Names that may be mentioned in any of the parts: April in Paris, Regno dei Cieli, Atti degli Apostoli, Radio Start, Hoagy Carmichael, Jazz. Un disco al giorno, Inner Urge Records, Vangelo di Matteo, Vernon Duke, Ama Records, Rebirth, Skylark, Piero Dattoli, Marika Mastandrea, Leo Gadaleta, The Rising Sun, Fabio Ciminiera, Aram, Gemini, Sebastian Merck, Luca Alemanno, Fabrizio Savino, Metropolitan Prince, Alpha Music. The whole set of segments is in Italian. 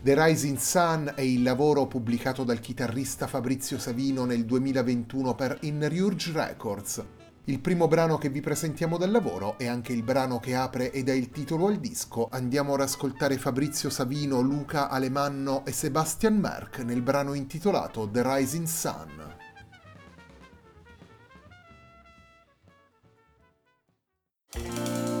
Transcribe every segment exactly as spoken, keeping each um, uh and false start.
The Rising Sun è il lavoro pubblicato dal chitarrista Fabrizio Savino nel duemilaventuno per Inner Urge Records. Il primo brano che vi presentiamo dal lavoro è anche il brano che apre ed è il titolo al disco. Andiamo ad ascoltare Fabrizio Savino, Luca Alemanno e Sebastian Merck nel brano intitolato The Rising Sun. Thank you.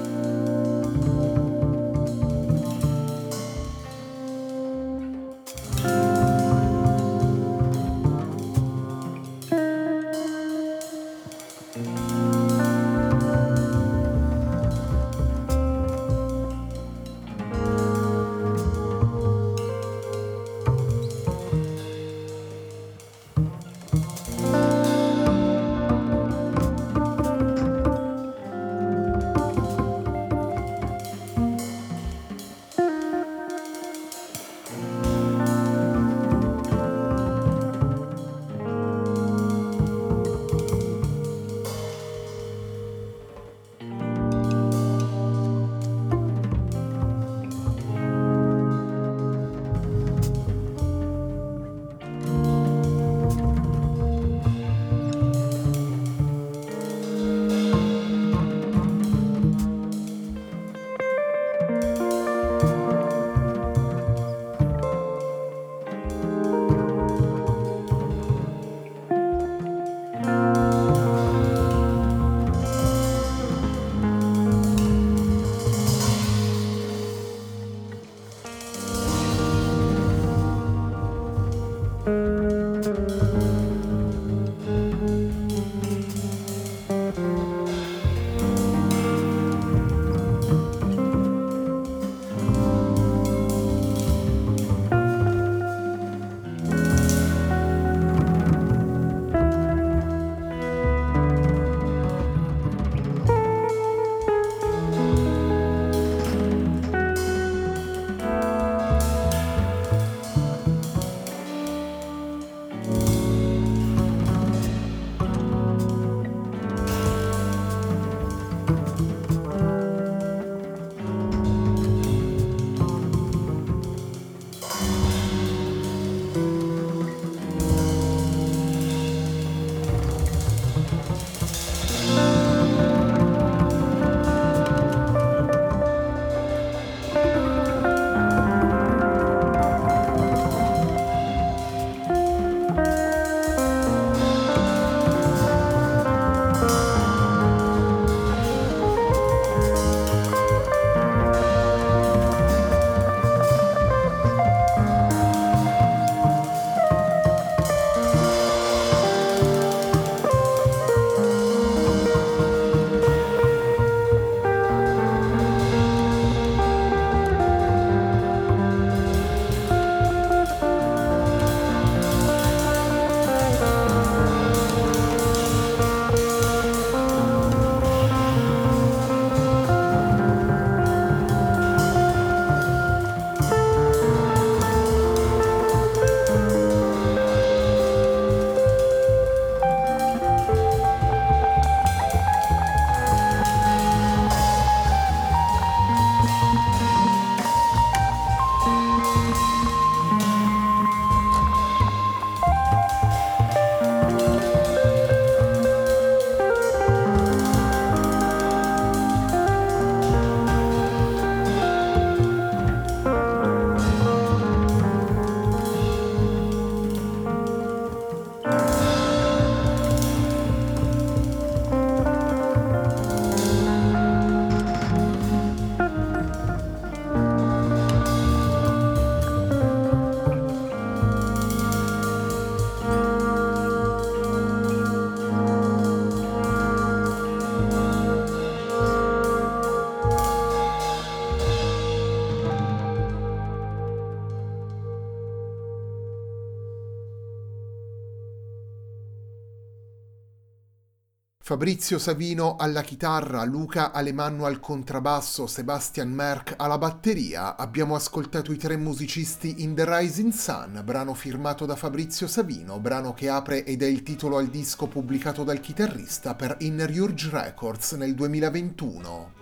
Fabrizio Savino alla chitarra, Luca Alemanno al contrabbasso, Sebastian Merck alla batteria. Abbiamo ascoltato i tre musicisti in The Rising Sun, brano firmato da Fabrizio Savino, brano che apre ed è il titolo al disco pubblicato dal chitarrista per Inner Urge Records nel duemilaventuno.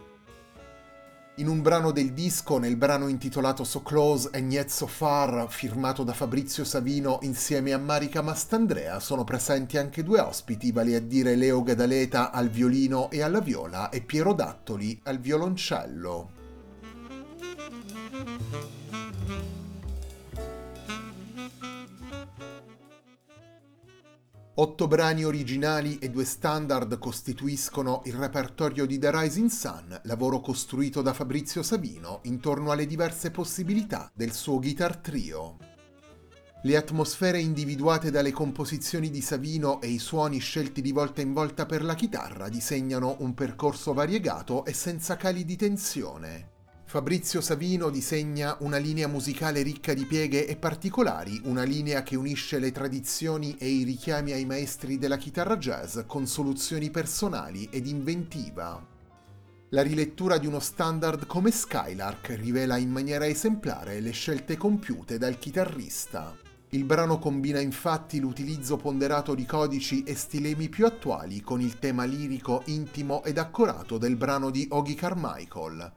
In un brano del disco, nel brano intitolato So Close and Yet So Far, firmato da Fabrizio Savino insieme a Marika Mastandrea, sono presenti anche due ospiti, vale a dire Leo Gadaleta al violino e alla viola e Piero Dattoli al violoncello. Otto brani originali e due standard costituiscono il repertorio di The Rising Sun, lavoro costruito da Fabrizio Savino intorno alle diverse possibilità del suo guitar trio. Le atmosfere individuate dalle composizioni di Savino e i suoni scelti di volta in volta per la chitarra disegnano un percorso variegato e senza cali di tensione. Fabrizio Savino disegna una linea musicale ricca di pieghe e particolari, una linea che unisce le tradizioni e i richiami ai maestri della chitarra jazz con soluzioni personali ed inventiva. La rilettura di uno standard come Skylark rivela in maniera esemplare le scelte compiute dal chitarrista. Il brano combina infatti l'utilizzo ponderato di codici e stilemi più attuali con il tema lirico, intimo ed accorato del brano di Hoagy Carmichael.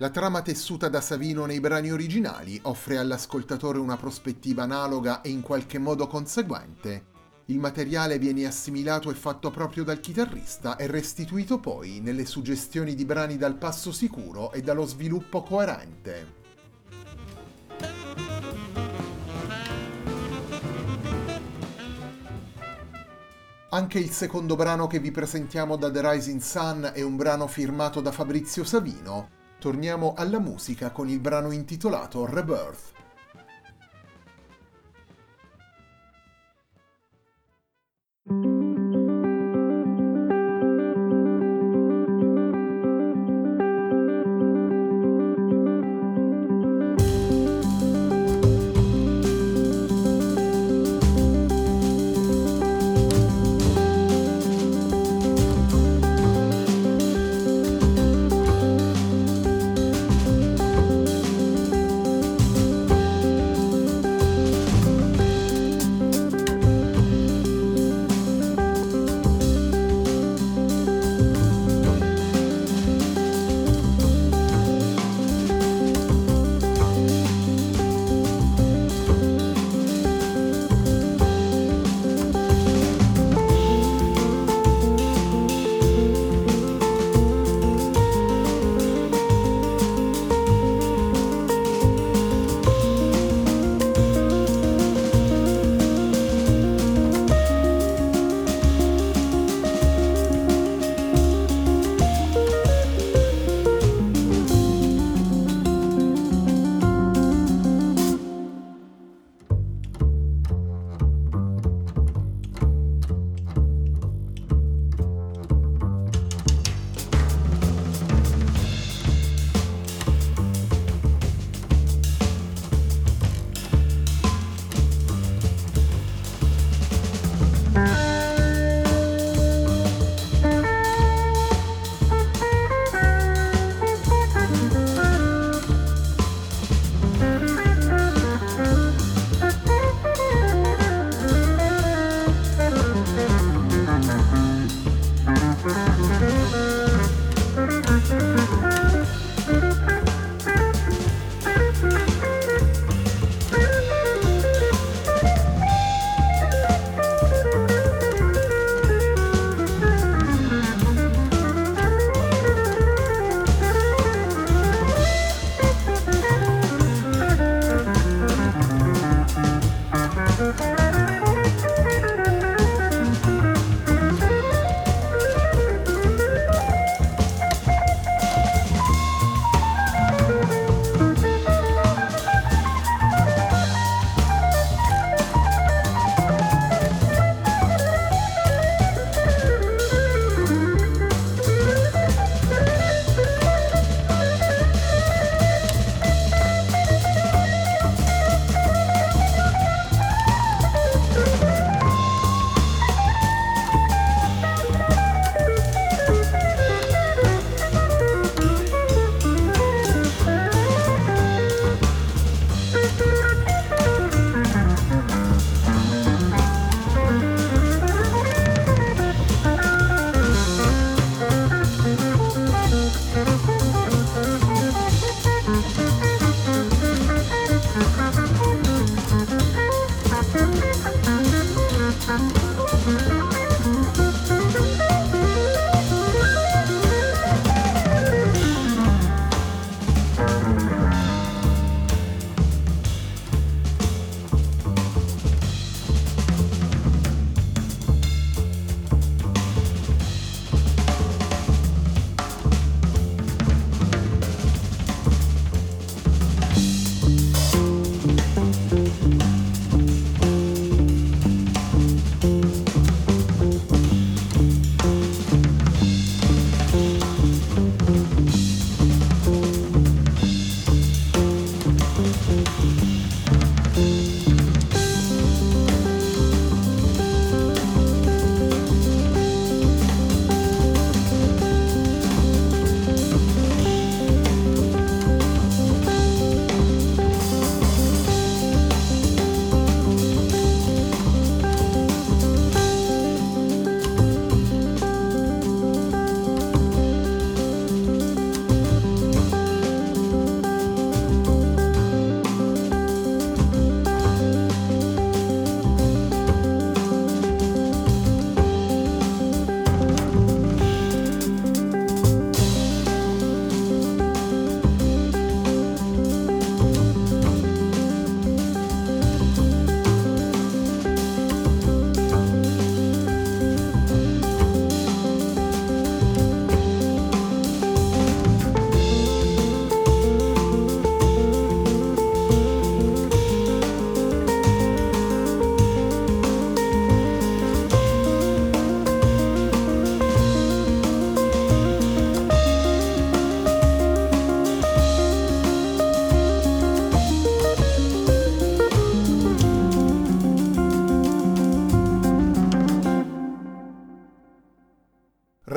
La trama tessuta da Savino nei brani originali offre all'ascoltatore una prospettiva analoga e in qualche modo conseguente. Il materiale viene assimilato e fatto proprio dal chitarrista e restituito poi nelle suggestioni di brani dal passo sicuro e dallo sviluppo coerente. Anche il secondo brano che vi presentiamo da The Rising Sun è un brano firmato da Fabrizio Savino. Torniamo alla musica con il brano intitolato Rebirth.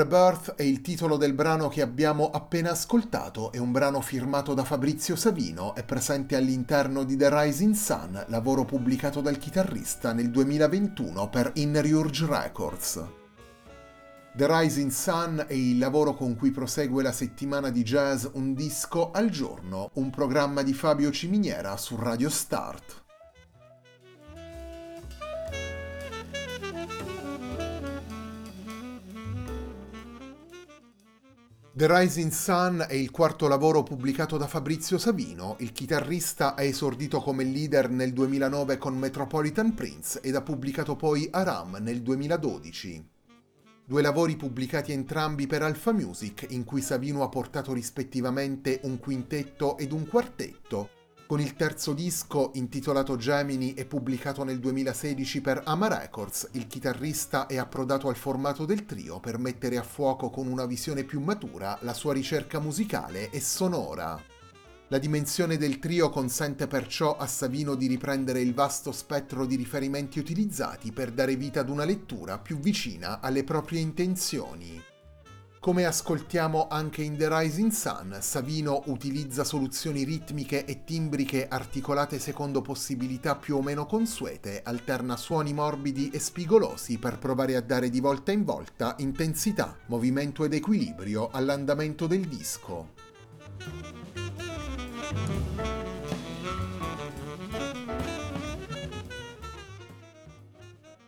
Rebirth è il titolo del brano che abbiamo appena ascoltato, è un brano firmato da Fabrizio Savino, è presente all'interno di The Rising Sun, lavoro pubblicato dal chitarrista nel duemilaventuno per Inner Urge Records. The Rising Sun è il lavoro con cui prosegue la settimana di jazz Un disco al giorno, un programma di Fabio Ciminiera su Radio Start. The Rising Sun è il quarto lavoro pubblicato da Fabrizio Savino, il chitarrista ha esordito come leader nel duemilanove con Metropolitan Prince ed ha pubblicato poi Aram nel duemiladodici. Due lavori pubblicati entrambi per Alpha Music, in cui Savino ha portato rispettivamente un quintetto ed un quartetto, con il terzo disco, intitolato Gemini e pubblicato nel duemilasedici per Ama Records, il chitarrista è approdato al formato del trio per mettere a fuoco con una visione più matura la sua ricerca musicale e sonora. La dimensione del trio consente perciò a Savino di riprendere il vasto spettro di riferimenti utilizzati per dare vita ad una lettura più vicina alle proprie intenzioni. Come ascoltiamo anche in The Rising Sun, Savino utilizza soluzioni ritmiche e timbriche articolate secondo possibilità più o meno consuete, alterna suoni morbidi e spigolosi per provare a dare di volta in volta intensità, movimento ed equilibrio all'andamento del disco.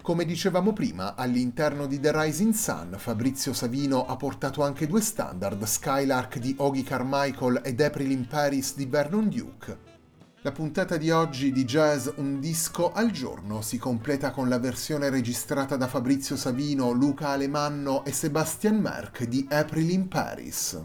Come dicevamo prima, all'interno di The Rising Sun, Fabrizio Savino ha portato anche due standard, Skylark di Hoagy Carmichael ed April in Paris di Vernon Duke. La puntata di oggi di Jazz Un disco al giorno si completa con la versione registrata da Fabrizio Savino, Luca Alemanno e Sebastian Merck di April in Paris.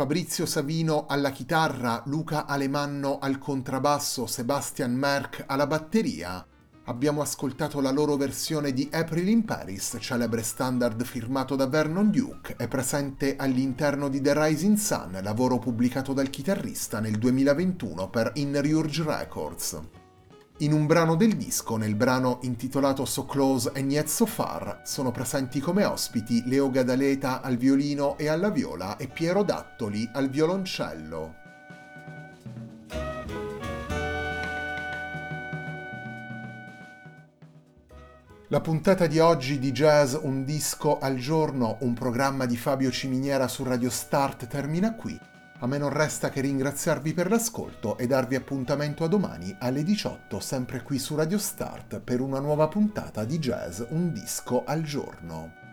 Fabrizio Savino alla chitarra, Luca Alemanno al contrabbasso, Sebastian Merck alla batteria. Abbiamo ascoltato la loro versione di April in Paris, celebre standard firmato da Vernon Duke e presente all'interno di The Rising Sun, lavoro pubblicato dal chitarrista nel duemilaventuno per Inner Urge Records. In un brano del disco, nel brano intitolato So Close and Yet So Far, sono presenti come ospiti Leo Gadaleta al violino e alla viola e Piero Dattoli al violoncello. La puntata di oggi di Jazz Un Disco al Giorno, un programma di Fabio Ciminiera su Radio Start, termina qui. A me non resta che ringraziarvi per l'ascolto e darvi appuntamento a domani alle diciotto, sempre qui su Radio Start, per una nuova puntata di Jazz Un Disco al Giorno.